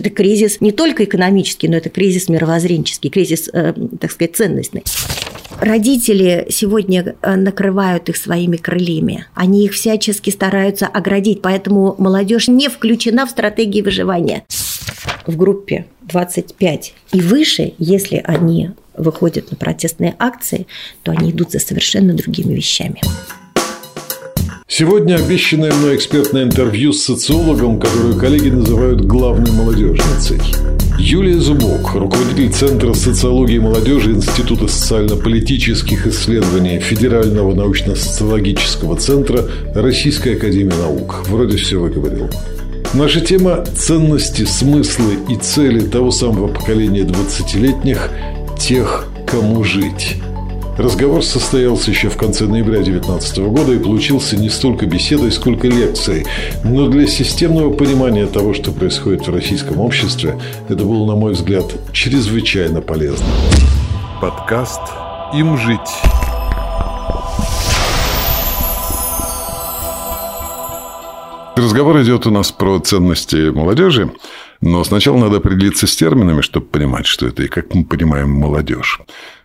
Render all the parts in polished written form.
Это кризис не только экономический, но это кризис мировоззренческий, кризис, так сказать, ценностный. Родители сегодня накрывают их своими крыльями. Они их всячески стараются оградить, поэтому молодежь не включена в стратегии выживания. В группе 25 и выше, если они выходят на протестные акции, то они идут за совершенно другими вещами. Сегодня обещанное мной экспертное интервью с социологом, которую коллеги называют главной молодежницей. Юлия Зубок, руководитель Центра социологии молодежи Института социально-политических исследований Федерального научно-социологического центра Российской академии наук. Вроде все выговорил. Наша тема – ценности, смыслы и цели того самого поколения 20-летних, тех, кому жить. Разговор состоялся еще в конце ноября 2019 года и получился не столько беседой, сколько лекцией. Но для системного понимания того, что происходит в российском обществе, это было, на мой взгляд, чрезвычайно полезно. Подкаст «Им жить». Разговор идет у нас про ценности молодежи, но сначала надо определиться с терминами, чтобы понимать, что это и как мы понимаем молодежь.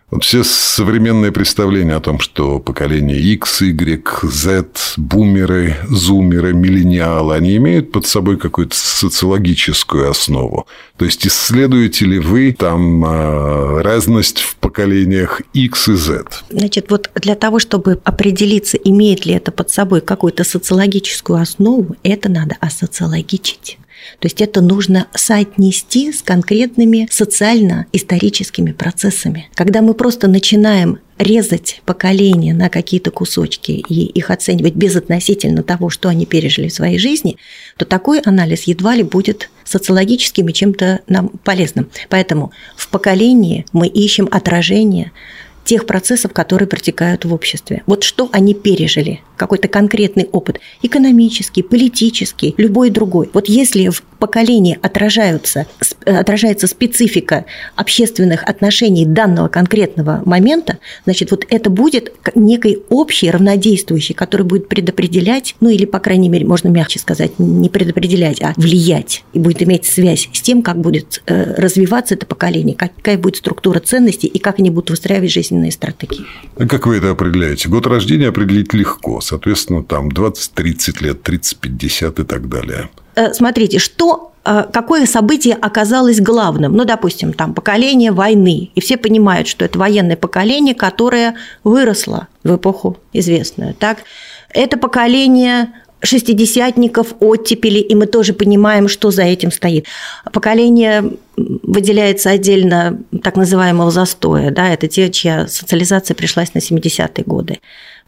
Вот все современные представления о том, что поколение X, Y, Z, бумеры, зумеры, миллениалы, они имеют под собой какую-то социологическую основу. То есть, исследуете ли вы там разность в поколениях X и Z? Значит, вот для того, чтобы определиться, имеет ли это под собой какую-то социологическую основу, это надо асоциологичить. То есть, это нужно соотнести с конкретными социально-историческими процессами. Когда мы просто начинаем резать поколения на какие-то кусочки и их оценивать безотносительно того, что они пережили в своей жизни, то такой анализ едва ли будет социологическим и чем-то нам полезным. Поэтому в поколении мы ищем отражение тех процессов, которые протекают в обществе. Вот что они пережили, какой-то конкретный опыт, экономический, политический, любой другой. Вот если в поколении отражается специфика общественных отношений данного конкретного момента, значит, вот это будет некой общей, равнодействующей, которая будет предопределять, ну или, по крайней мере, можно мягче сказать, не предопределять, а влиять, и будет иметь связь с тем, как будет развиваться это поколение, какая будет структура ценностей и как они будут выстраивать жизнь. Стратегии. Как вы это определяете? Год рождения определить легко. Соответственно, там 20-30 лет, 30-50 и так далее. Смотрите, какое событие оказалось главным? Ну, допустим, там поколение войны. И все понимают, что это военное поколение, которое выросло в эпоху известную. Так? Это поколение шестидесятников, оттепели, и мы тоже понимаем, что за этим стоит. Поколение выделяется отдельно так называемого застоя, да, это те, чья социализация пришлась на 70-е годы.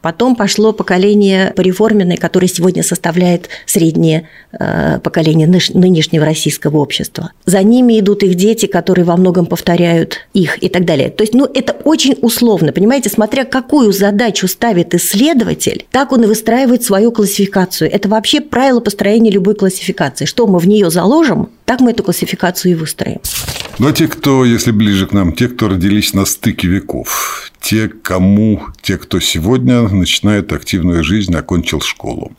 Потом пошло поколение пореформенное, которое сегодня составляет среднее поколение нынешнего российского общества. За ними идут их дети, которые во многом повторяют их и так далее. То есть, это очень условно, понимаете, смотря какую задачу ставит исследователь, так он и выстраивает свою классификацию. Это вообще правило построения любой классификации. Что мы в нее заложим, так мы эту классификацию и выстроим. Ну, а те, кто, если ближе к нам, те, кто родились на стыке веков, те, кто сегодня начинает активную жизнь, окончил школу.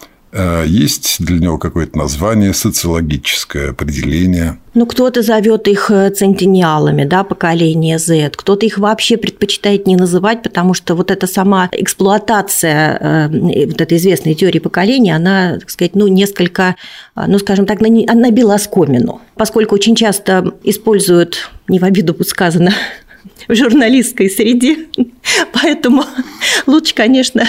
Есть для него какое-то название, социологическое определение? Кто-то зовет их центениалами, да, поколение Z, кто-то их вообще предпочитает не называть, потому что вот эта сама эксплуатация вот этой известной теории поколения, она, так сказать, несколько, скажем так, она била оскомину, поскольку очень часто используют, не в обиду будет сказано, в журналистской среде, поэтому лучше, конечно,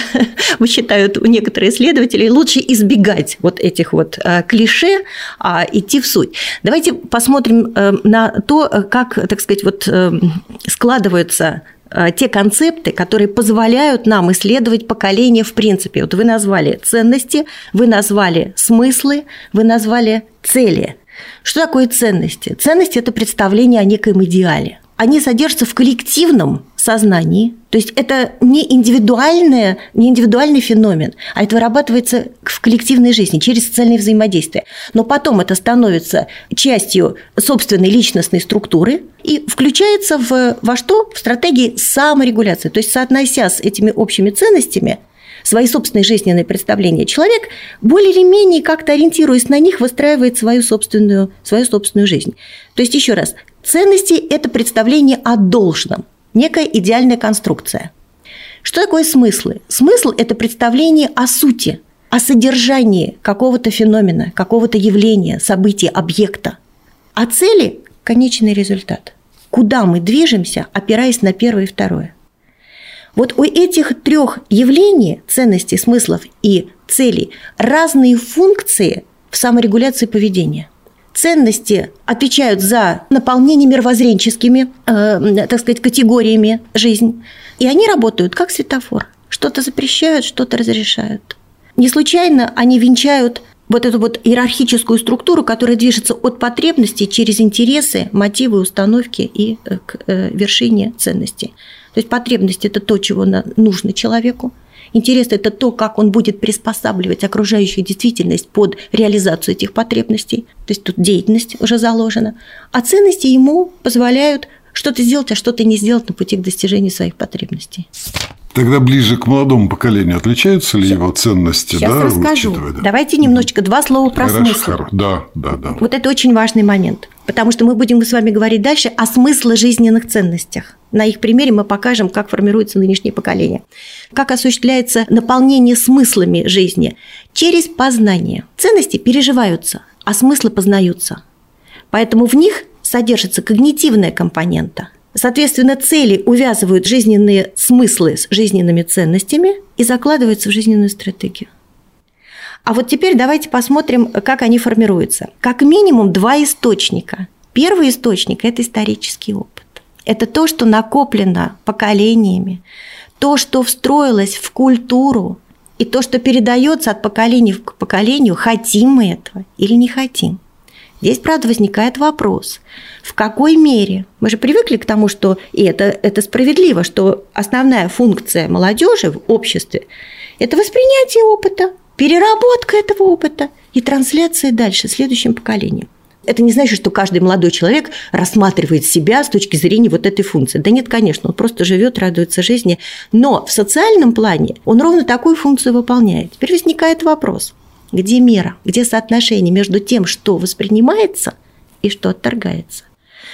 считают некоторые исследователи, лучше избегать вот этих вот клише, а идти в суть. Давайте посмотрим на то, как, так сказать, вот складываются те концепты, которые позволяют нам исследовать поколение в принципе. Вот вы назвали ценности, вы назвали смыслы, вы назвали цели. Что такое ценности? Ценности – это представление о неком идеале. Они содержатся в коллективном сознании, то есть это не индивидуальный феномен, а это вырабатывается в коллективной жизни через социальные взаимодействия. Но потом это становится частью собственной личностной структуры и включается во что? В стратегии саморегуляции, то есть соотнося с этими общими ценностями свои собственные жизненные представления, человек, более или менее как-то ориентируясь на них, выстраивает свою собственную жизнь. То есть, еще раз, ценности – это представление о должном, некая идеальная конструкция. Что такое смыслы? Смысл – это представление о сути, о содержании какого-то феномена, какого-то явления, события, объекта. А цели – конечный результат. Куда мы движемся, опираясь на первое и второе. Вот у этих трех явлений – ценностей, смыслов и целей – разные функции в саморегуляции поведения. Ценности отвечают за наполнение мировоззренческими, так сказать, категориями жизни. И они работают как светофор. Что-то запрещают, что-то разрешают. Не случайно они венчают вот эту вот иерархическую структуру, которая движется от потребностей через интересы, мотивы, установки и к вершине ценностей. То есть потребность – это то, чего нужно человеку. Интерес – это то, как он будет приспосабливать окружающую действительность под реализацию этих потребностей. То есть тут деятельность уже заложена. А ценности ему позволяют что-то сделать, а что-то не сделать на пути к достижению своих потребностей. Тогда ближе к молодому поколению отличаются ли его ценности? Сейчас да, расскажу. Учитывая, да. Давайте немножечко два слова про смысл. Да. Вот это очень важный момент, потому что мы будем с вами говорить дальше о смысле жизненных ценностях. На их примере мы покажем, как формируется нынешнее поколение, как осуществляется наполнение смыслами жизни через познание. Ценности переживаются, а смыслы познаются. Поэтому в них содержится когнитивная компонента. Соответственно, цели увязывают жизненные смыслы с жизненными ценностями и закладываются в жизненную стратегию. А вот теперь давайте посмотрим, как они формируются. Как минимум два источника. Первый источник – это исторический опыт. Это то, что накоплено поколениями, то, что встроилось в культуру, и то, что передается от поколения к поколению, хотим мы этого или не хотим. Здесь, правда, возникает вопрос, в какой мере? Мы же привыкли к тому, что, и это справедливо, что основная функция молодежи в обществе – это воспринятие опыта, переработка этого опыта и трансляция дальше, следующим поколениям. Это не значит, что каждый молодой человек рассматривает себя с точки зрения вот этой функции. Да нет, конечно, он просто живет, радуется жизни. Но в социальном плане он ровно такую функцию выполняет. Теперь возникает вопрос. Где мера, где соотношение между тем, что воспринимается и что отторгается,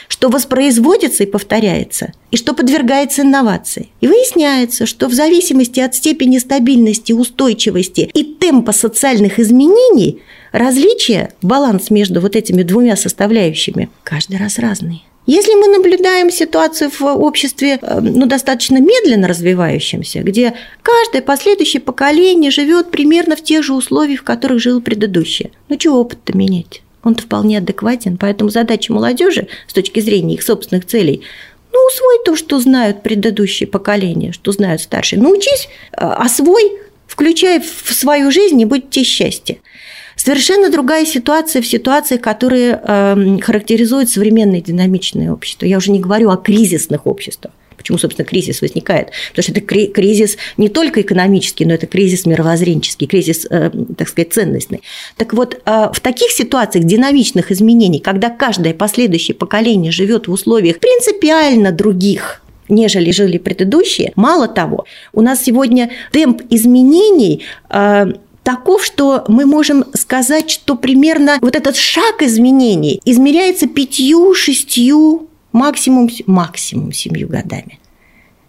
что воспроизводится и повторяется, и что подвергается инновации. И выясняется, что в зависимости от степени стабильности, устойчивости и темпа социальных изменений различия, баланс между вот этими двумя составляющими каждый раз разный. Если мы наблюдаем ситуацию в обществе, достаточно медленно развивающемся, где каждое последующее поколение живет примерно в тех же условиях, в которых жило предыдущее, чего опыт-то менять? Он-то вполне адекватен, поэтому задача молодежи с точки зрения их собственных целей усвой то, что знают предыдущие поколения, что знают старшие, научись, освой, включай в свою жизнь и будь тебе счастье. Совершенно другая ситуация в ситуациях, которые характеризуют современное динамичное общество. Я уже не говорю о кризисных обществах. Почему, собственно, кризис возникает? Потому что это кризис не только экономический, но это кризис мировоззренческий, кризис, так сказать, ценностный. Так вот, в таких ситуациях динамичных изменений, когда каждое последующее поколение живет в условиях принципиально других, нежели жили предыдущие, мало того, у нас сегодня темп изменений таков, что мы можем сказать, что примерно вот этот шаг изменений измеряется 5-6, максимум 7 годами.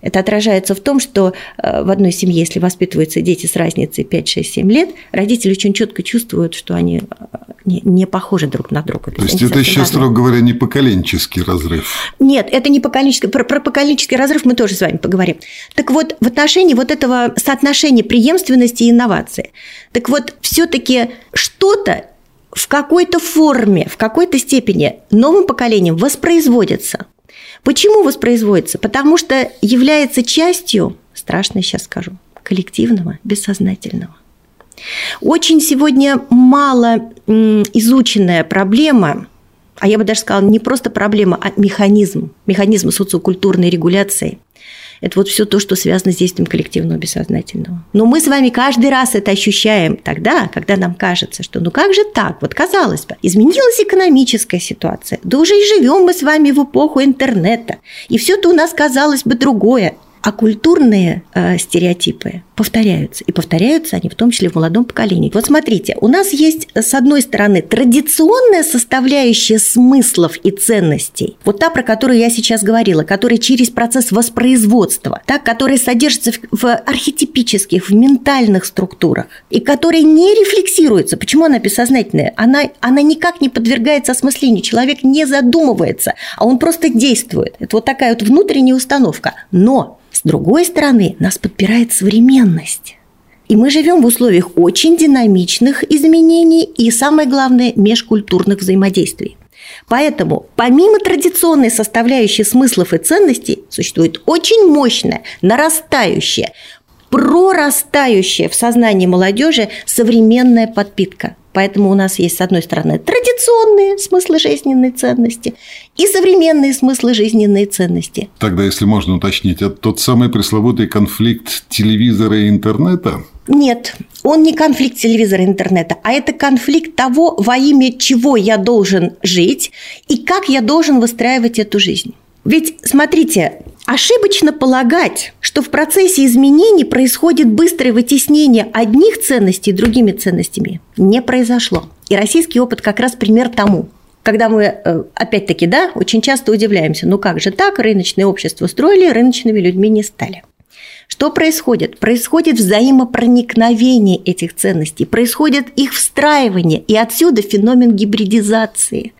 Это отражается в том, что в одной семье, если воспитываются дети с разницей 5-6-7 лет, родители очень четко чувствуют, что они не похожи друг на друга. То есть это еще, строго говоря, не поколенческий разрыв. Нет, это не поколенческий. Про поколенческий разрыв мы тоже с вами поговорим. Так вот, в отношении вот этого соотношения преемственности и инновации. Так вот, все-таки что-то в какой-то форме, в какой-то степени новым поколением воспроизводится. Почему воспроизводится? Потому что является частью, страшно сейчас скажу, коллективного, бессознательного. Очень сегодня мало изученная проблема, а я бы даже сказала, не просто проблема, а механизм социокультурной регуляции. Это вот все то, что связано с действием коллективного бессознательного. Но мы с вами каждый раз это ощущаем тогда, когда нам кажется, что как же так? Вот казалось бы, изменилась экономическая ситуация. Да уже и живем мы с вами в эпоху интернета. И все-то у нас казалось бы другое. А культурные стереотипы повторяются. И повторяются они в том числе в молодом поколении. Вот смотрите, у нас есть, с одной стороны, традиционная составляющая смыслов и ценностей. Вот та, про которую я сейчас говорила, которая через процесс воспроизводства, та, которая содержится в архетипических, в ментальных структурах, и которая не рефлексируется. Почему она бессознательная? Она никак не подвергается осмыслению. Человек не задумывается, а он просто действует. Это вот такая вот внутренняя установка. Но... с другой стороны, нас подпирает современность. И мы живем в условиях очень динамичных изменений и, самое главное, межкультурных взаимодействий. Поэтому помимо традиционной составляющей смыслов и ценностей существует очень мощная, нарастающая, прорастающая в сознании молодежи современная подпитка. Поэтому у нас есть, с одной стороны, традиционные смыслы жизненной ценности и современные смыслы жизненной ценности. Тогда, если можно уточнить, это тот самый пресловутый конфликт телевизора и интернета? Нет, он не конфликт телевизора и интернета, а это конфликт того, во имя чего я должен жить и как я должен выстраивать эту жизнь. Ведь, смотрите, ошибочно полагать, что в процессе изменений происходит быстрое вытеснение одних ценностей другими ценностями. Не произошло. И российский опыт как раз пример тому. Когда мы, опять-таки, очень часто удивляемся, ну как же так, рыночное общество строили, рыночными людьми не стали. Что происходит? Происходит взаимопроникновение этих ценностей, происходит их встраивание, и отсюда феномен гибридизации.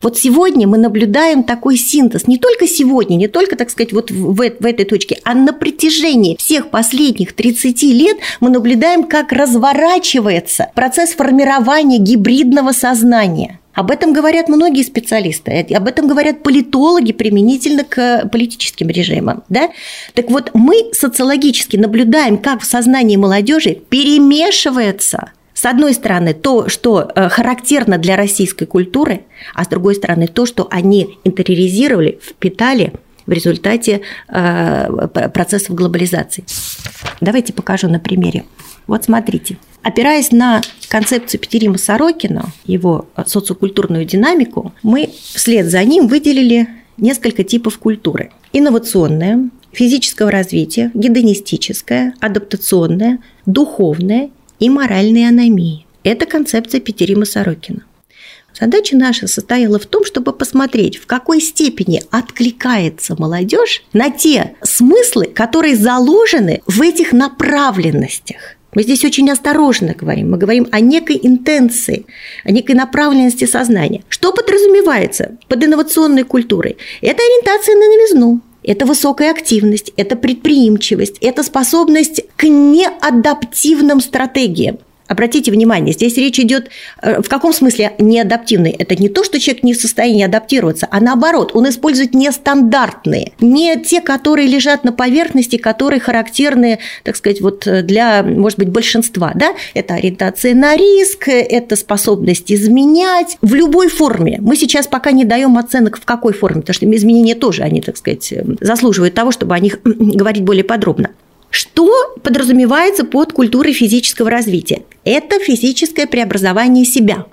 Вот сегодня мы наблюдаем такой синтез, не только сегодня, не только, так сказать, вот в этой точке, а на протяжении всех последних 30 лет мы наблюдаем, как разворачивается процесс формирования гибридного сознания. Об этом говорят многие специалисты, об этом говорят политологи применительно к политическим режимам. Да? Так вот, мы социологически наблюдаем, как в сознании молодежи перемешивается, с одной стороны, то, что характерно для российской культуры, а с другой стороны, то, что они интериоризировали, впитали в результате процессов глобализации. Давайте покажу на примере. Вот смотрите. Опираясь на концепцию Питирима Сорокина, его социокультурную динамику, мы вслед за ним выделили несколько типов культуры. Инновационная, физического развития, гедонистическая, адаптационная, духовная и моральной аномии. Это концепция Питирима Сорокина. Задача наша состояла в том, чтобы посмотреть, в какой степени откликается молодежь на те смыслы, которые заложены в этих направленностях. Мы здесь очень осторожно говорим. Мы говорим о некой интенции, о некой направленности сознания. Что подразумевается под инновационной культурой? Это ориентация на новизну. Это высокая активность, это предприимчивость, это способность к неадаптивным стратегиям. Обратите внимание, здесь речь идет в каком смысле неадаптивный? Это не то, что человек не в состоянии адаптироваться, а наоборот, он использует нестандартные, не те, которые лежат на поверхности, которые характерны, так сказать, вот для, может быть, большинства. Да? Это ориентация на риск, это способность изменять в любой форме. Мы сейчас пока не даем оценок в какой форме, потому что изменения тоже, они, так сказать, заслуживают того, чтобы о них говорить более подробно. Что подразумевается под культурой физического развития? Это физическое преобразование себя.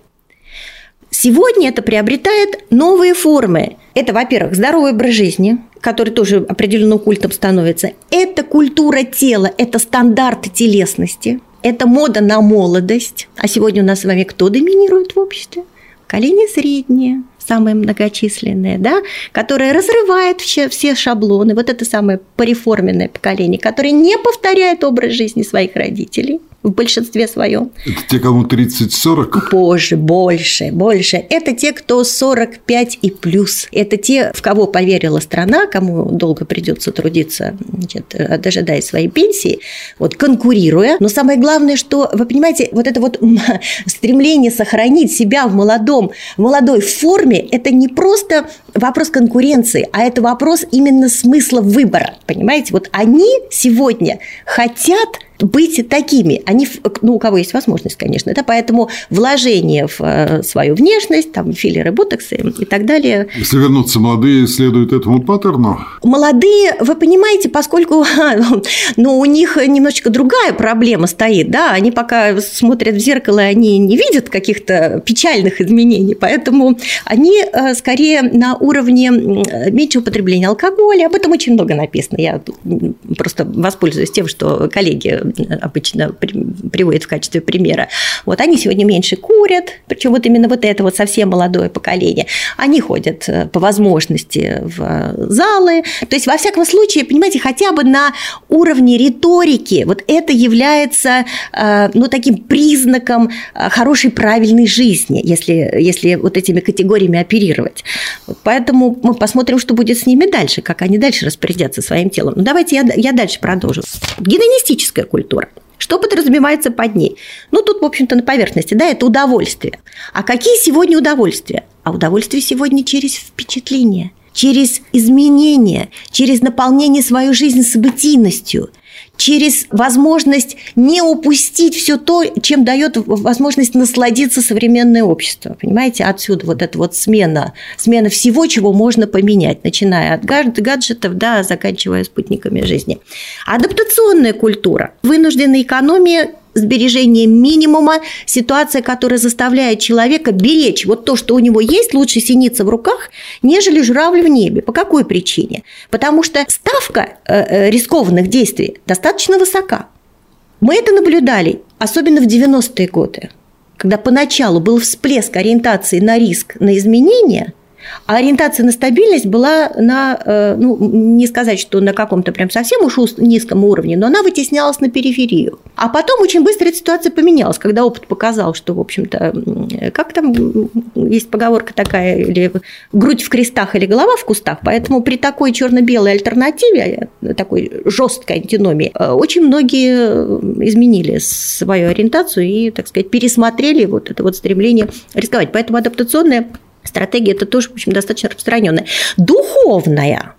Сегодня это приобретает новые формы. Это, во-первых, здоровый образ жизни, который тоже определенным культом становится. Это культура тела, это стандарты телесности, это мода на молодость. А сегодня у нас с вами кто доминирует в обществе? Поколение среднее, самое многочисленное, да, которое разрывает все шаблоны, вот это самое пореформенное поколение, которое не повторяет образ жизни своих родителей в большинстве своем. Это те, кому 30-40? Позже, больше. Это те, кто 45 и плюс. Это те, в кого поверила страна, кому долго придется трудиться, значит, дожидаясь своей пенсии, вот, конкурируя. Но самое главное, что, вы понимаете, вот это вот стремление сохранить себя в молодой форме, это не просто вопрос конкуренции, а это вопрос именно смысла выбора. Понимаете, вот они сегодня хотят быть такими. Они, ну, у кого есть возможность, конечно, да, поэтому вложение в свою внешность, там, филлеры, ботоксы и так далее. Если вернуться, молодые следуют этому паттерну? Молодые, вы понимаете, поскольку ну, у них немножечко другая проблема стоит, да, они пока смотрят в зеркало, они не видят каких-то печальных изменений, поэтому они скорее на уровне меньшего употребления алкоголя, об этом очень много написано, я просто воспользуюсь тем, что коллеги обычно приводят в качестве примера. Вот они сегодня меньше курят, причем вот именно вот это вот совсем молодое поколение. Они ходят по возможности в залы. То есть, во всяком случае, понимаете, хотя бы на уровне риторики вот это является, ну, таким признаком хорошей, правильной жизни, если вот этими категориями оперировать. Вот поэтому мы посмотрим, что будет с ними дальше, как они дальше распорядятся своим телом. Ну, давайте я дальше продолжу. Гедонистическая культура. Что подразумевается под ней? Ну, тут, в общем-то, на поверхности, да, это удовольствие. А какие сегодня удовольствия? А удовольствие сегодня через впечатление, через изменения, через наполнение своей жизни событийностью, через возможность не упустить все то, чем дает возможность насладиться современное общество. Понимаете, отсюда вот эта вот смена всего, чего можно поменять, начиная от гаджетов, да, заканчивая спутниками жизни. Адаптационная культура, вынужденная экономия, сбережение минимума, ситуация, которая заставляет человека беречь вот то, что у него есть, лучше синица в руках, нежели журавль в небе. По какой причине? Потому что ставка рискованных действий достаточно высока. Мы это наблюдали, особенно в 90-е годы, когда поначалу был всплеск ориентации на риск, на изменения, а ориентация на стабильность была на, ну, не сказать, что на каком-то прям совсем уж низком уровне, но она вытеснялась на периферию. А потом очень быстро эта ситуация поменялась, когда опыт показал, что, в общем-то, как там есть поговорка такая, или грудь в крестах, или голова в кустах, поэтому при такой черно-белой альтернативе, такой жесткой антиномии, очень многие изменили свою ориентацию и, так сказать, пересмотрели вот это вот стремление рисковать. Поэтому адаптационная стратегия – это тоже, в общем, достаточно распространенная. Духовная.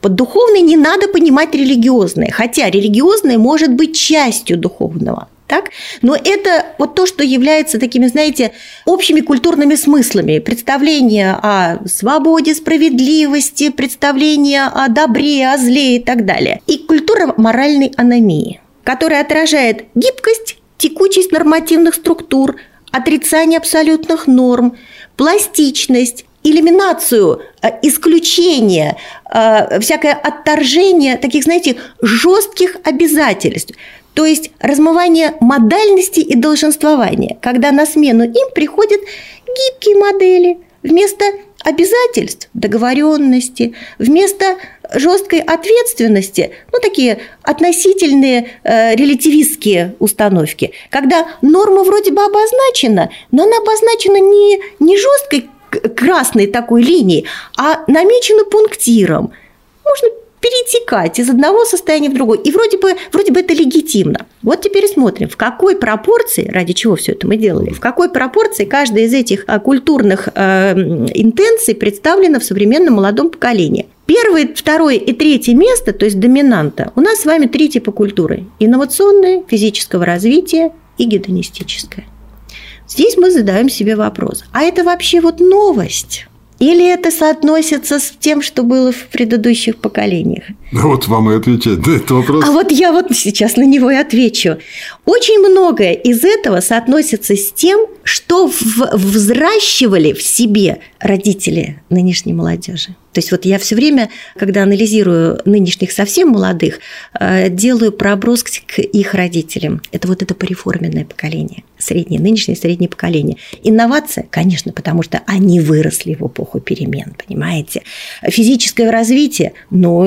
Под духовной не надо понимать религиозное, хотя религиозное может быть частью духовного. Так? Но это вот то, что является такими, знаете, общими культурными смыслами. Представление о свободе, справедливости, представление о добре, о зле и так далее. И культура моральной аномии, которая отражает гибкость, текучесть нормативных структур, отрицание абсолютных норм, пластичность, элиминацию, исключение, всякое отторжение таких, знаете, жестких обязательств. То есть размывание модальности и долженствования, когда на смену им приходят гибкие модели вместо обязательств, договоренности, вместо жесткой ответственности, ну, такие относительные релятивистские установки, когда норма вроде бы обозначена, но она обозначена не жесткой красной такой линией, а намечена пунктиром. Можно перетекать из одного состояния в другое. И вроде бы это легитимно. Вот теперь смотрим, в какой пропорции, ради чего все это мы делали, в какой пропорции каждая из этих культурных интенций представлена в современном молодом поколении. Первое, второе и третье место, то есть доминанта, у нас с вами три типа культуры. Инновационная, физического развития и гедонистическая. Здесь мы задаем себе вопрос, а это вообще вот новость? Или это соотносится с тем, что было в предыдущих поколениях? Вот вам и отвечать на этот вопрос. А вот я вот сейчас на него и отвечу. Очень многое из этого соотносится с тем, что взращивали в себе родители нынешней молодежи. То есть, вот я все время, когда анализирую нынешних совсем молодых, делаю проброс к их родителям. Это вот это пореформенное поколение, среднее, нынешнее среднее поколение. Инновация, конечно, потому что они выросли в эпоху перемен, понимаете. Физическое развитие, ну,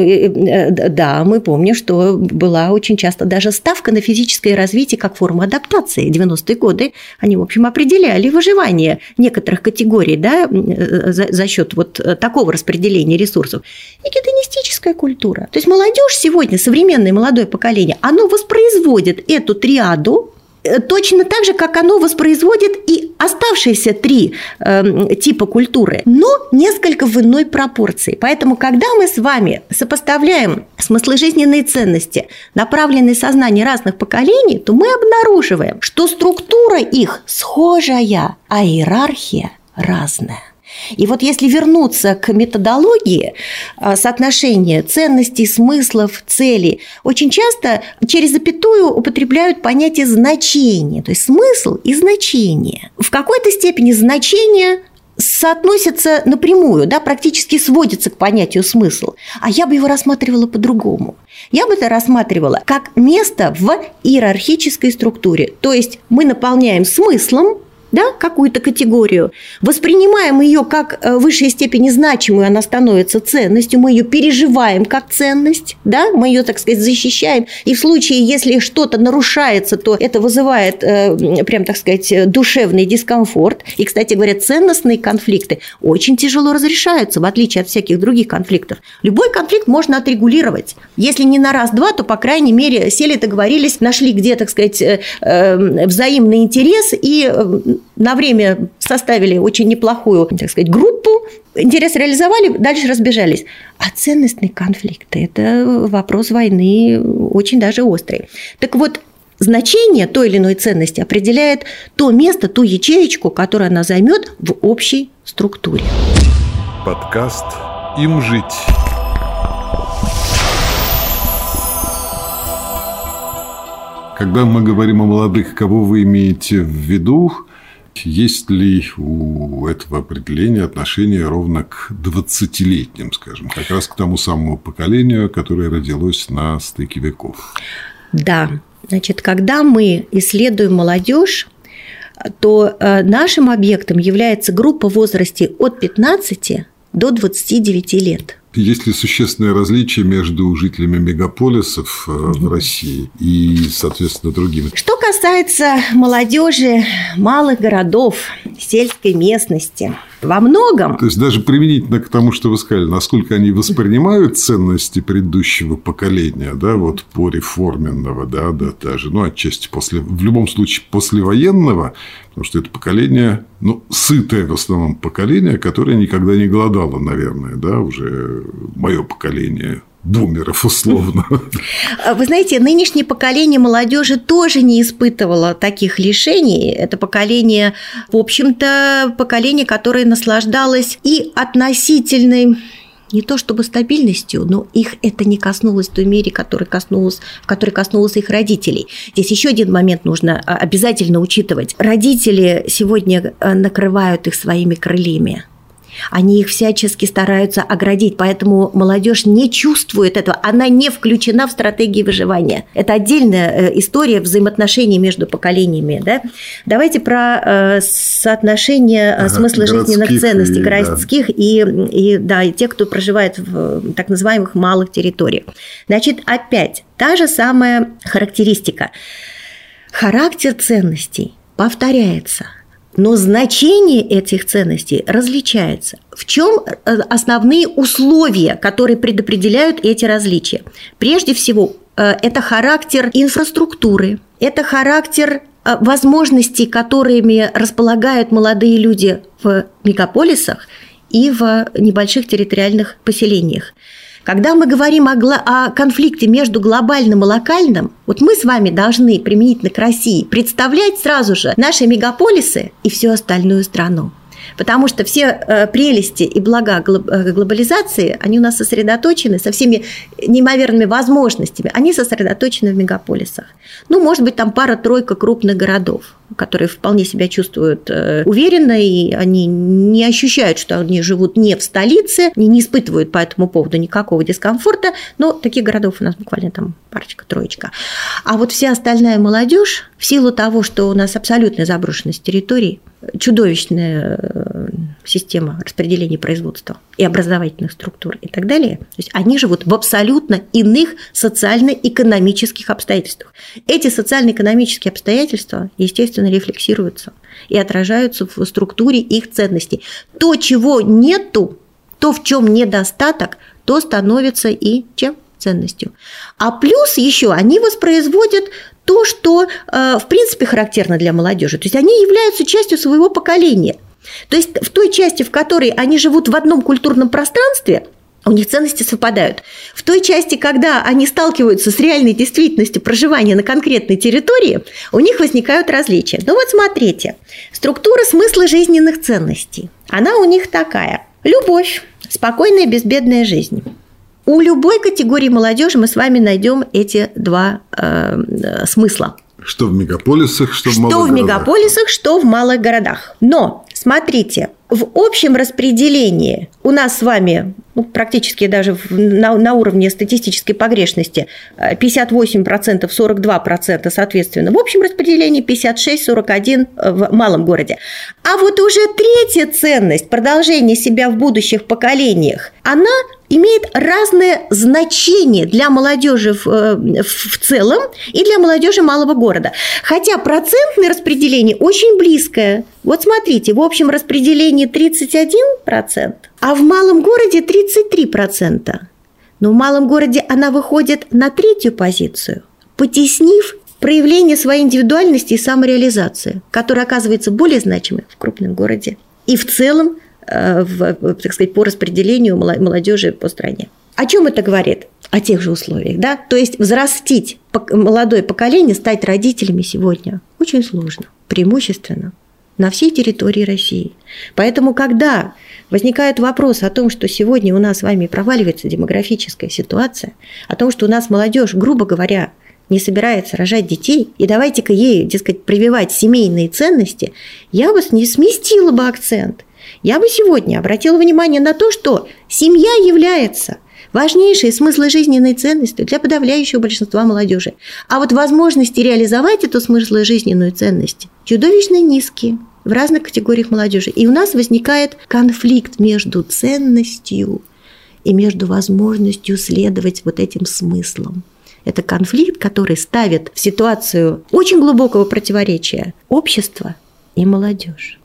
да, мы помним, что была очень часто даже ставка на физическое развитие как форму адаптации. 90-е годы они, в общем, определяли выживание некоторых категорий, да, за счет вот такого распределения ресурсов. И гедонистическая культура. То есть молодежь сегодня, современное молодое поколение, оно воспроизводит эту триаду точно так же, как оно воспроизводит и оставшиеся три типа культуры, но несколько в иной пропорции. Поэтому, когда мы с вами сопоставляем смыслы жизненной ценности, направленные в сознание разных поколений, то мы обнаруживаем, что структура их схожая, а иерархия разная. И вот если вернуться к методологии соотношения ценностей, смыслов, целей, очень часто через запятую употребляют понятие значения, то есть смысл и значение. В какой-то степени значение соотносится напрямую, да, практически сводится к понятию смысл, а я бы его рассматривала по-другому. Я бы это рассматривала как место в иерархической структуре, то есть мы наполняем смыслом, да, какую-то категорию, воспринимаем ее как в высшей степени значимую, она становится ценностью, мы ее переживаем как ценность, да, мы ее, так сказать, защищаем, и в случае, если что-то нарушается, то это вызывает, прям, так сказать, душевный дискомфорт. И, кстати говоря, ценностные конфликты очень тяжело разрешаются, в отличие от всяких других конфликтов. Любой конфликт можно отрегулировать. Если не на раз-два, то, по крайней мере, сели, договорились, нашли, где, так сказать, взаимный интерес и... На время составили очень неплохую, так сказать, группу, интерес реализовали, дальше разбежались. А ценностные конфликты – это вопрос войны очень даже острый. Так вот, значение той или иной ценности определяет то место, ту ячеечку, которую она займет в общей структуре. Подкаст «Им жить». Когда мы говорим о молодых, кого вы имеете в виду? Есть ли у этого определения отношение ровно к 20-летним, скажем, как раз к тому самому поколению, которое родилось на стыке веков? Да. Значит, когда мы исследуем молодежь, то нашим объектом является группа в возрасте от 15 до 29 лет. Есть ли существенное различие между жителями мегаполисов в России и, соответственно, другими? Что касается молодежи малых городов, сельской местности, во многом… То есть, даже применительно к тому, что вы сказали, насколько они воспринимают ценности предыдущего поколения, да, вот по реформенного, да, даже, ну, отчасти после, в любом случае, послевоенного, потому что это поколение, ну, сытое в основном поколение, которое никогда не голодало, наверное, да, уже мое поколение. Бумеров, условно. Вы знаете, нынешнее поколение молодежи тоже не испытывало таких лишений. Это поколение, в общем-то, поколение, которое наслаждалось и относительной, не то чтобы стабильностью, но их это не коснулось в той мере, в которой коснулось их родителей. Здесь еще один момент нужно обязательно учитывать. Родители сегодня накрывают их своими крыльями. Они их всячески стараются оградить, поэтому молодежь не чувствует этого, она не включена в стратегии выживания. Это отдельная история взаимоотношений между поколениями. Да? Давайте про соотношение смысла жизненных ценностей городских и тех, кто проживает в так называемых малых территориях. Значит, опять та же самая характеристика. Характер ценностей повторяется. Но значение этих ценностей различается. В чем основные условия, которые предопределяют эти различия? Прежде всего, это характер инфраструктуры, это характер возможностей, которыми располагают молодые люди в мегаполисах и в небольших территориальных поселениях. Когда мы говорим о конфликте между глобальным и локальным, вот мы с вами должны применительно к России представлять сразу же наши мегаполисы и всю остальную страну. Потому что все прелести и блага глобализации, они у нас сосредоточены со всеми неимоверными возможностями, они сосредоточены в мегаполисах. Ну, может быть, там пара-тройка крупных городов, которые вполне себя чувствуют уверенно, и они не ощущают, что они живут не в столице, они не испытывают по этому поводу никакого дискомфорта, но таких городов у нас буквально там парочка-троечка. А вот вся остальная молодежь, в силу того, что у нас абсолютная заброшенность территорий, чудовищная система распределения производства и образовательных структур и так далее, то есть они живут в абсолютно иных социально-экономических обстоятельствах. Эти социально-экономические обстоятельства, естественно, рефлексируются и отражаются в структуре их ценностей. То, чего нету, то, в чем недостаток, то становится и чем? Ценностью. А плюс еще они воспроизводят то, что, в принципе, характерно для молодежи. То есть они являются частью своего поколения. То есть в той части, в которой они живут в одном культурном пространстве, у них ценности совпадают. В той части, когда они сталкиваются с реальной действительностью проживания на конкретной территории, у них возникают различия. Ну вот смотрите, структура смысла жизненных ценностей, она у них такая. Любовь, спокойная, безбедная жизнь. У любой категории молодежи мы с вами найдем эти два смысла. Что в мегаполисах, что в малых городах. Но, смотрите, в общем распределении у нас с вами, ну, практически даже на уровне статистической погрешности 58%, 42% соответственно. В общем распределении 56-41% в малом городе. А вот уже третья ценность, продолжение себя в будущих поколениях, она имеет разное значение для молодежи в целом и для молодежи малого города. Хотя процентное распределение очень близкое. Вот смотрите, в общем распределении 31%, а в малом городе 33%. Но в малом городе она выходит на третью позицию, потеснив проявление своей индивидуальности и самореализации, которая оказывается более значимой в крупном городе и в целом, так сказать, по распределению молодежи по стране. О чем это говорит? О тех же условиях, да? То есть взрастить молодое поколение, стать родителями сегодня очень сложно, преимущественно на всей территории России. Поэтому, когда возникает вопрос о том, что сегодня у нас с вами проваливается демографическая ситуация, о том, что у нас молодежь, грубо говоря, не собирается рожать детей, и давайте-ка ей, дескать, прививать семейные ценности, я бы не сместила бы акцент. Я бы сегодня обратила внимание на то, что семья является важнейшей смысло-жизненной ценностью для подавляющего большинства молодежи. А вот возможности реализовать эту смысло-жизненную ценность чудовищно низкие в разных категориях молодежи. И у нас возникает конфликт между ценностью и между возможностью следовать вот этим смыслам. Это конфликт, который ставит в ситуацию очень глубокого противоречия общество и молодежь.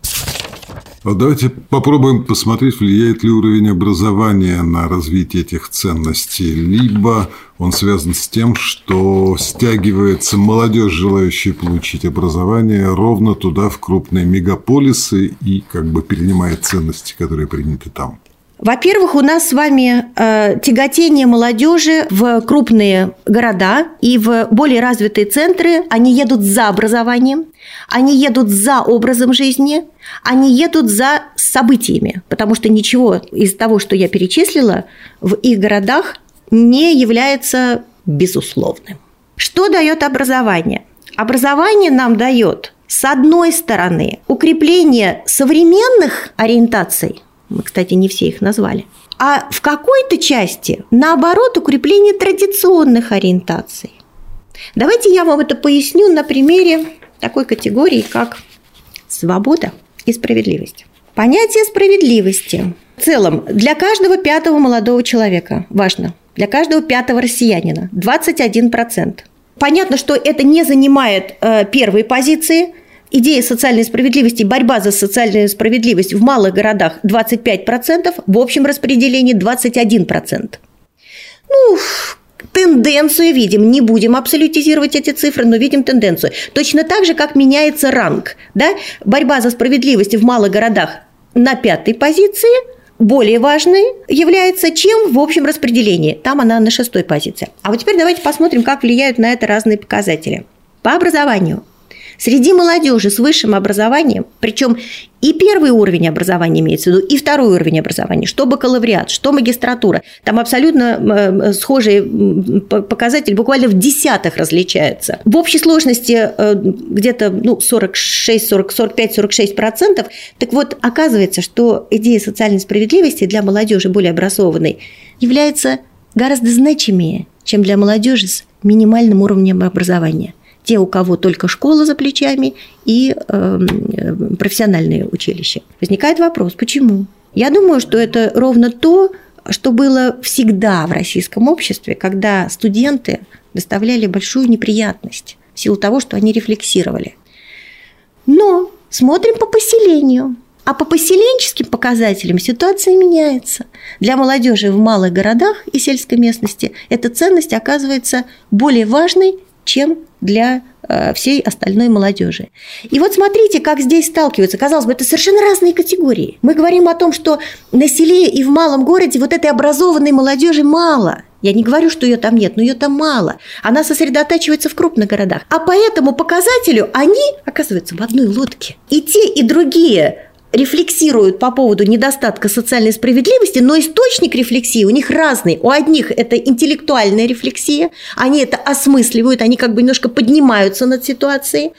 Давайте попробуем посмотреть, влияет ли уровень образования на развитие этих ценностей, либо он связан с тем, что стягивается молодежь, желающая получить образование, ровно туда, в крупные мегаполисы, и как бы перенимает ценности, которые приняты там. Во-первых, у нас с вами тяготение молодежи в крупные города и в более развитые центры. Они едут за образованием, они едут за образом жизни, они едут за событиями, потому что ничего из того, что я перечислила, в их городах не является безусловным. Что дает образование? Образование нам дает, с одной стороны, укрепление современных ориентаций. Мы, кстати, не все их назвали. А в какой-то части, наоборот, укрепление традиционных ориентаций. Давайте я вам это поясню на примере такой категории, как свобода и справедливость. Понятие справедливости в целом для каждого пятого молодого человека важно, для каждого пятого россиянина 21%. Понятно, что это не занимает первой позиции. Идея социальной справедливости, борьба за социальную справедливость в малых городах 25%, в общем распределении 21%. Ну, тенденцию видим, не будем абсолютизировать эти цифры, но видим тенденцию. Точно так же, как меняется ранг, да? Борьба за справедливость в малых городах на пятой позиции более важной является, чем в общем распределении. Там она на шестой позиции. А вот теперь давайте посмотрим, как влияют на это разные показатели. По образованию. Среди молодежи с высшим образованием, причем и первый уровень образования имеется в виду, и второй уровень образования, что бакалавриат, что магистратура, там абсолютно схожий показатель, буквально в десятых различается. В общей сложности где-то 45-46%. Так вот, оказывается, что идея социальной справедливости для молодежи более образованной является гораздо значимее, чем для молодежи с минимальным уровнем образования. Те, у кого только школа за плечами и профессиональные училища. Возникает вопрос, почему? Я думаю, что это ровно то, что было всегда в российском обществе, когда студенты доставляли большую неприятность в силу того, что они рефлексировали. Но смотрим по поселению. А по поселенческим показателям ситуация меняется. Для молодежи в малых городах и сельской местности эта ценность оказывается более важной, чем для всей остальной молодежи. И вот смотрите, как здесь сталкиваются. Казалось бы, это совершенно разные категории. Мы говорим о том, что на селе и в малом городе вот этой образованной молодежи мало. Я не говорю, что ее там нет, но ее там мало. Она сосредотачивается в крупных городах. А по этому показателю они оказываются в одной лодке. И те, и другие рефлексируют по поводу недостатка социальной справедливости, но источник рефлексии у них разный. У одних это интеллектуальная рефлексия, они это осмысливают, они как бы немножко поднимаются над ситуацией.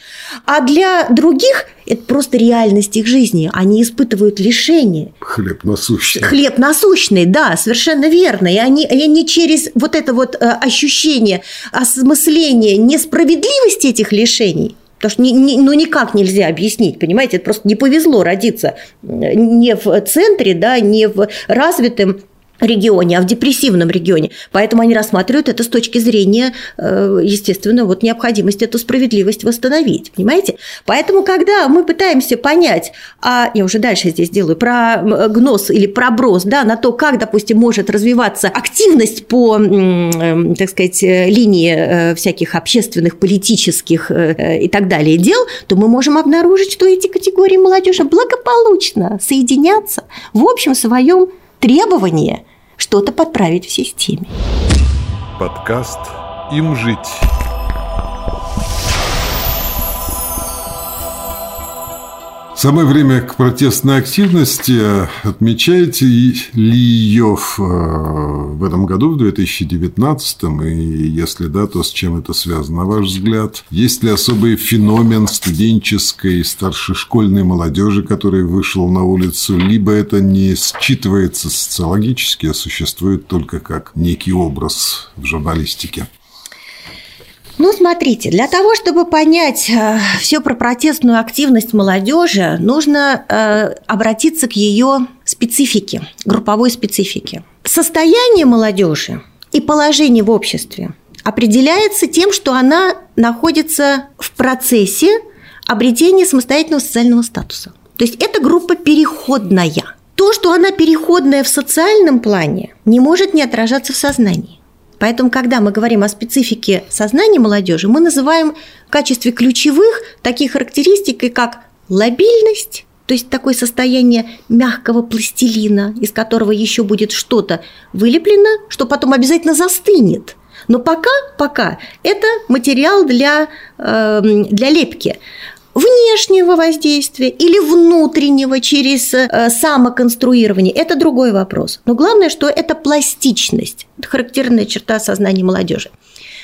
А для других это просто реальность их жизни, они испытывают лишение. Хлеб насущный. Хлеб насущный, да, совершенно верно. И они через вот это вот ощущение осмысления несправедливости этих лишений, потому что никак нельзя объяснить, понимаете, это просто не повезло родиться не в центре, да, не в развитом регионе, а в депрессивном регионе. Поэтому они рассматривают это с точки зрения, естественно, вот необходимости эту справедливость восстановить, понимаете? Поэтому, когда мы пытаемся понять, а я уже дальше здесь делаю про гноз или проброс, да, на то, как, допустим, может развиваться активность по, так сказать, линии всяких общественных, политических и так далее дел, то мы можем обнаружить, что эти категории молодежи благополучно соединятся в общем своем требование что-то подправить в системе. Подкаст «Им жить». Самое время к протестной активности. Отмечаете ли ее в этом году, в 2019? И если да, то с чем это связано, на ваш взгляд? Есть ли особый феномен студенческой, старшешкольной молодежи, который вышел на улицу? Либо это не считывается социологически, а существует только как некий образ в журналистике? Ну, смотрите, для того, чтобы понять все про протестную активность молодежи, нужно обратиться к ее специфике, групповой специфике. Состояние молодежи и положение в обществе определяется тем, что она находится в процессе обретения самостоятельного социального статуса. То есть это группа переходная. То, что она переходная в социальном плане, не может не отражаться в сознании. Поэтому, когда мы говорим о специфике сознания молодежи, мы называем в качестве ключевых такие характеристики, как лобильность, то есть такое состояние мягкого пластилина, из которого еще будет что-то вылеплено, что потом обязательно застынет. Но пока это материал для лепки. Внешнего воздействия или внутреннего через самоконструирование – это другой вопрос. Но главное, что это пластичность, это характерная черта сознания молодежи.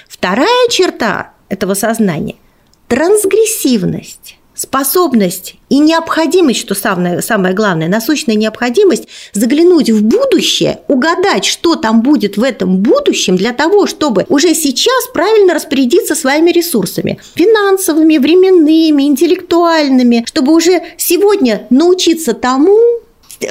Вторая черта этого сознания – трансгрессивность, способность и необходимость, что самое главное, насущная необходимость заглянуть в будущее, угадать, что там будет в этом будущем для того, чтобы уже сейчас правильно распорядиться своими ресурсами – финансовыми, временными, интеллектуальными, чтобы уже сегодня научиться тому,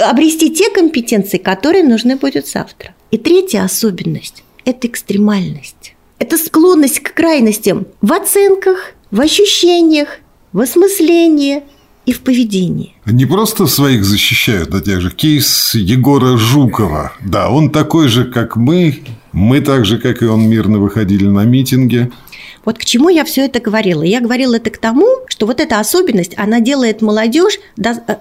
обрести те компетенции, которые нужны будут завтра. И третья особенность – это экстремальность. Это склонность к крайностям в оценках, в ощущениях, в осмыслении и в поведении. Не просто своих защищают, а тех же кейс Егора Жукова. Да, он такой же, как мы так же, как и он, мирно выходили на митинги. Вот к чему я все это говорила. Я говорила это к тому, что вот эта особенность, она делает молодежь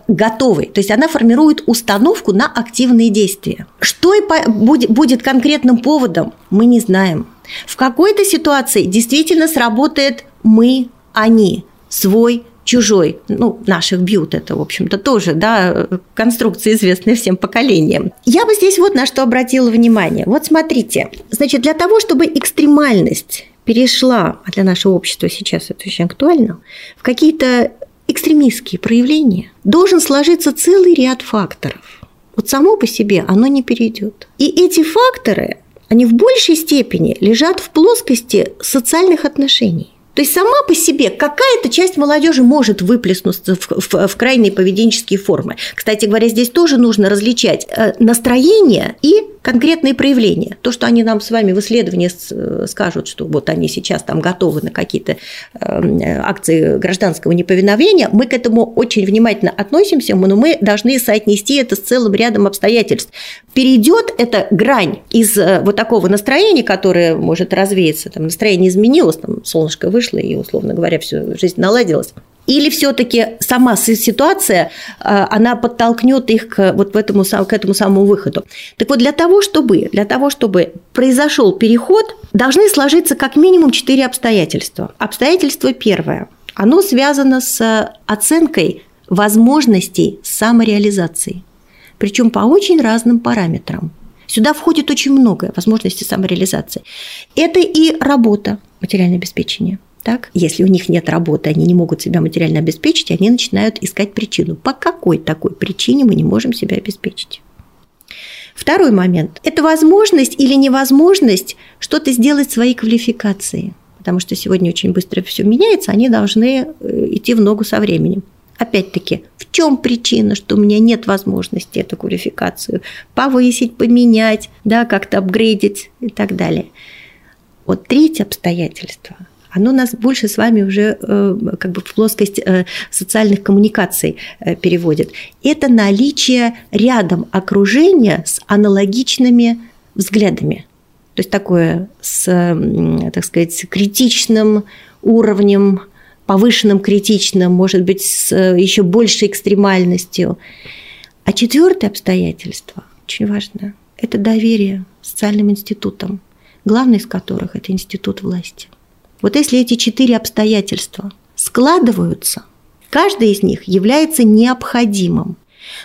готовой, то есть она формирует установку на активные действия. Что и будет конкретным поводом, мы не знаем. В какой-то ситуации действительно сработает «мы», «они». Свой, чужой. Ну, наших бьют это, в общем-то, тоже, да, конструкция, известная всем поколениям. Я бы здесь вот на что обратила внимание. Вот смотрите. Значит, для того, чтобы экстремальность перешла, а для нашего общества сейчас это очень актуально, в какие-то экстремистские проявления, должен сложиться целый ряд факторов. Вот само по себе оно не перейдет. И эти факторы, они в большей степени лежат в плоскости социальных отношений. То есть сама по себе какая-то часть молодежи может выплеснуться в крайние поведенческие формы. Кстати говоря, здесь тоже нужно различать настроение и конкретные проявления. То, что они нам с вами в исследовании скажут, что вот они сейчас там готовы на какие-то акции гражданского неповиновения, мы к этому очень внимательно относимся, но мы должны соотнести это с целым рядом обстоятельств. Перейдет эта грань из вот такого настроения, которое может развеяться, там, настроение изменилось, там, солнышко вышло и, условно говоря, всю жизнь наладилась, или все-таки сама ситуация, она подтолкнет их к вот этому самому выходу. Так вот, для того, чтобы произошел переход, должны сложиться как минимум 4 обстоятельства. Обстоятельство первое. Оно связано с оценкой возможностей самореализации, причем по очень разным параметрам. Сюда входит очень многое возможностей самореализации. Это и работа, материальное обеспечение. Так? Если у них нет работы, они не могут себя материально обеспечить, они начинают искать причину. По какой такой причине мы не можем себя обеспечить? Второй момент – это возможность или невозможность что-то сделать в своей квалификации, потому что сегодня очень быстро все меняется, они должны идти в ногу со временем. Опять-таки, в чем причина, что у меня нет возможности эту квалификацию повысить, поменять, да, как-то апгрейдить и так далее. Вот третье обстоятельство – оно нас больше с вами уже как бы в плоскость социальных коммуникаций переводит. Это наличие рядом окружения с аналогичными взглядами. То есть такое с, так сказать, критичным уровнем, повышенным критичным, может быть, с еще большей экстремальностью. А четвертое обстоятельство, очень важно, это доверие социальным институтам, главный из которых – это институт власти. Вот если эти 4 обстоятельства складываются, каждое из них является необходимым,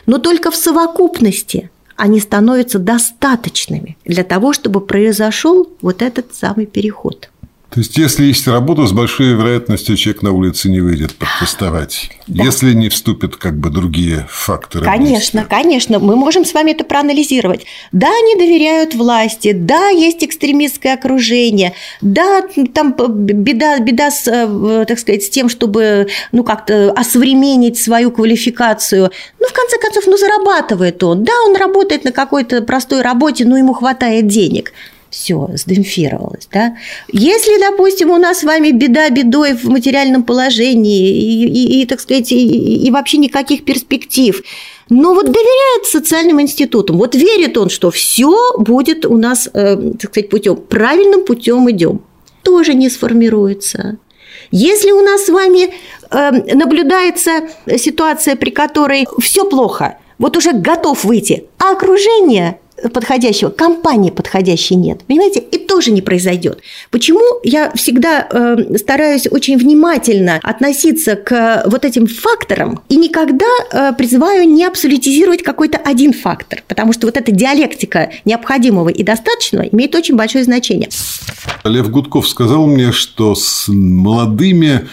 но только в совокупности они становятся достаточными для того, чтобы произошел вот этот самый переход. То есть, если есть работа, с большой вероятностью человек на улице не выйдет протестовать, да. Если не вступят как бы другие факторы. Конечно, конечно, мы можем с вами это проанализировать. Да, не доверяют власти, да, есть экстремистское окружение, да, там беда с, так сказать, с тем, чтобы ну, как-то осовременить свою квалификацию. Ну, в конце концов, ну, зарабатывает он. Да, он работает на какой-то простой работе, но ему хватает денег. Все, сдемпфировалось, да? Если, допустим, у нас с вами беда бедой в материальном положении и так сказать, и вообще никаких перспектив, но вот доверяет социальным институтам, вот верит он, что все будет у нас, так сказать, путем, правильным путем идем, тоже не сформируется. Если у нас с вами наблюдается ситуация, при которой все плохо, вот уже готов выйти, а окружение подходящего, компании подходящей нет. Понимаете, это тоже не произойдет. Почему я всегда стараюсь очень внимательно относиться к вот этим факторам и никогда призываю не абсолютизировать какой-то один фактор, потому что вот эта диалектика необходимого и достаточного имеет очень большое значение. Лев Гудков сказал мне, что с молодыми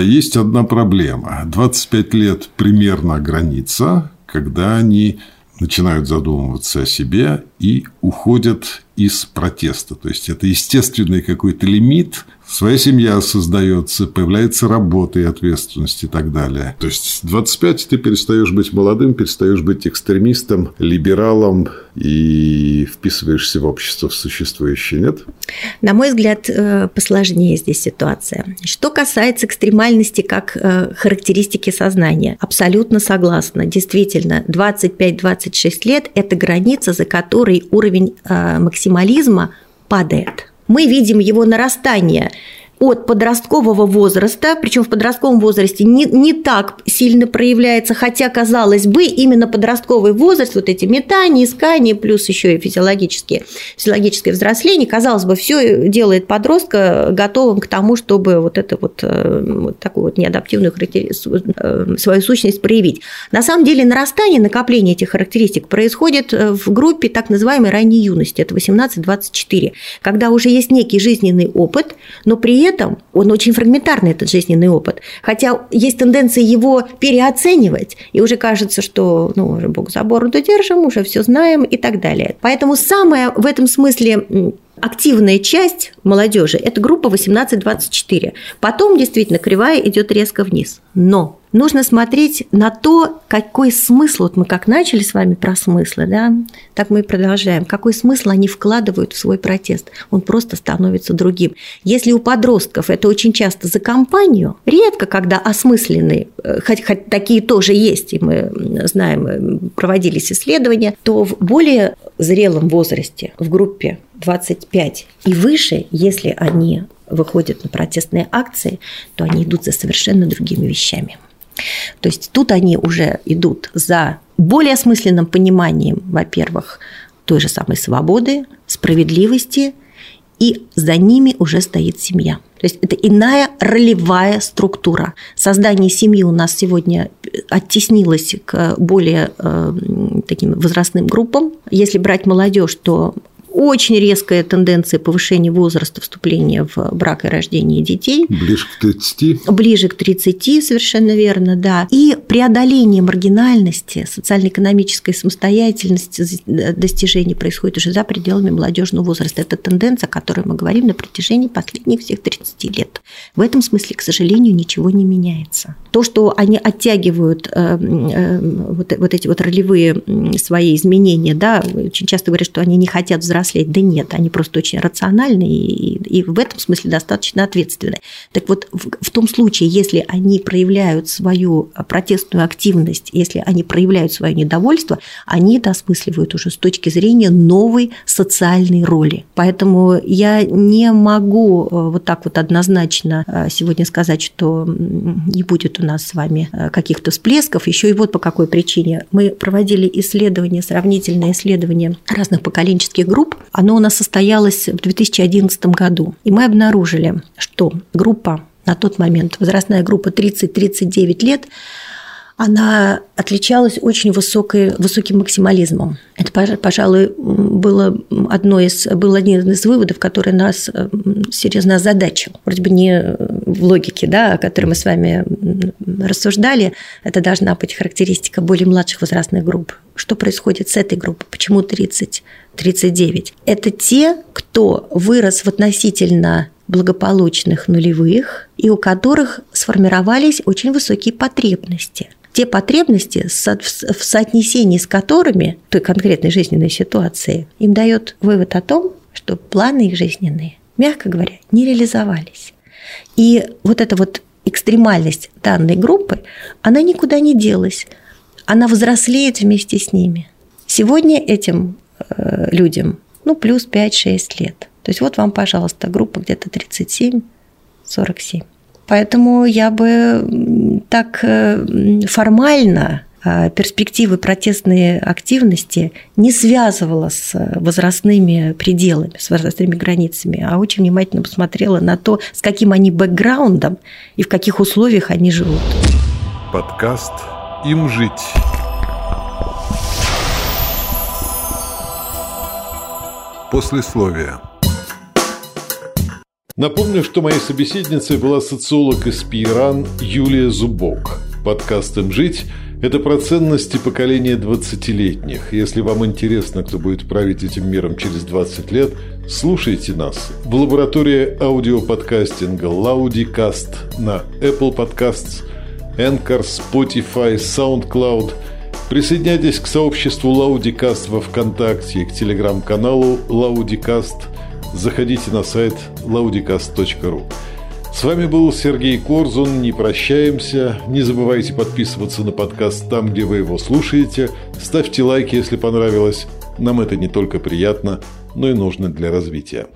есть одна проблема. 25 лет примерно граница, когда они начинают задумываться о себе и уходят из протеста. То есть, это естественный какой-то лимит. Своя семья создается, появляется работа и ответственность и так далее. То есть, 25 ты перестаешь быть молодым, перестаешь быть экстремистом, либералом и вписываешься в общество в существующее, нет? На мой взгляд, посложнее здесь ситуация. Что касается экстремальности как характеристики сознания, абсолютно согласна. Действительно, 25-26 лет – это граница, за которой уровень максимализма падает. Мы видим его нарастание от подросткового возраста, причем в подростковом возрасте не так сильно проявляется, хотя, казалось бы, именно подростковый возраст, вот эти метания, искания, плюс еще и физиологическое взросление, казалось бы, все делает подростка готовым к тому, чтобы вот эту вот такую вот неадаптивную свою сущность проявить. На самом деле нарастание, накопление этих характеристик происходит в группе так называемой ранней юности, это 18-24, когда уже есть некий жизненный опыт, но при этом он очень фрагментарный, этот жизненный опыт. Хотя есть тенденция его переоценивать, и уже кажется, что ну, уже Бог за бороду держим, уже все знаем и так далее. Поэтому самое в этом смысле активная часть молодежи – это группа 18-24. Потом действительно кривая идет резко вниз. Но нужно смотреть на то, какой смысл, вот мы как начали с вами про смыслы, да, так мы и продолжаем, какой смысл они вкладывают в свой протест, он просто становится другим. Если у подростков это очень часто за компанию, редко когда осмысленные, хоть такие тоже есть, и мы знаем, проводились исследования, то в более зрелом возрасте, в группе 25 и выше, если они выходят на протестные акции, то они идут за совершенно другими вещами. То есть тут они уже идут за более осмысленным пониманием, во-первых, той же самой свободы, справедливости, и за ними уже стоит семья. То есть это иная ролевая структура. Создание семьи у нас сегодня оттеснилось к более таким возрастным группам. Если брать молодежь, то очень резкая тенденция повышения возраста вступления в брак и рождение детей. Ближе к 30. Ближе к 30, совершенно верно, да. И преодоление маргинальности, социально-экономической самостоятельности, достижений происходит уже за пределами молодежного возраста. Это тенденция, о которой мы говорим на протяжении последних всех 30 лет. В этом смысле, к сожалению, ничего не меняется. То, что они оттягивают вот эти вот ролевые свои изменения, да, очень часто говорят, что они не хотят взрослеть. Да нет, они просто очень рациональны и в этом смысле достаточно ответственны. Так вот, в том случае, если они проявляют свою протестную активность, если они проявляют свое недовольство, они это осмысливают уже с точки зрения новой социальной роли. Поэтому я не могу вот так вот однозначно сегодня сказать, что не будет у нас с вами каких-то всплесков. Еще и вот по какой причине. Мы проводили исследования, сравнительное исследование разных поколенческих групп. Оно у нас состоялось в 2011 году. И мы обнаружили, что группа на тот момент, возрастная группа 30-39 лет, она отличалась очень высоким максимализмом. Это, пожалуй, был один из выводов, который нас серьезно озадачил. Вроде бы не в логике, да, о которой мы с вами рассуждали. Это должна быть характеристика более младших возрастных групп. Что происходит с этой группой? Почему 30-39? Это те, кто вырос в относительно благополучных нулевых и у которых сформировались очень высокие потребности. Те потребности, в соотнесении с которыми той конкретной жизненной ситуации, им дает вывод о том, что планы их жизненные, мягко говоря, не реализовались. И вот эта вот экстремальность данной группы, она никуда не делась, она взрослеет вместе с ними. Сегодня этим людям плюс 5-6 лет. То есть вот вам, пожалуйста, группа где-то 37-47. Поэтому я бы так формально перспективы протестной активности не связывала с возрастными пределами, с возрастными границами, а очень внимательно посмотрела на то, с каким они бэкграундом и в каких условиях они живут. Подкаст «Им жить». Послесловие. Напомню, что моей собеседницей была социолог из Пиран Юлия Зубок. Подкаст «Им жить» – это про ценности поколения 20-летних. Если вам интересно, кто будет править этим миром через 20 лет, слушайте нас в лаборатории аудиоподкастинга «Лаудикаст» на Apple Podcasts, Anchor, Spotify, SoundCloud. Присоединяйтесь к сообществу «Лаудикаст» во ВКонтакте, к телеграм-каналу «Лаудикаст». Заходите на сайт laudicast.ru. С вами был Сергей Корзун. Не прощаемся. Не забывайте подписываться на подкаст там, где вы его слушаете. Ставьте лайки, если понравилось. Нам это не только приятно, но и нужно для развития.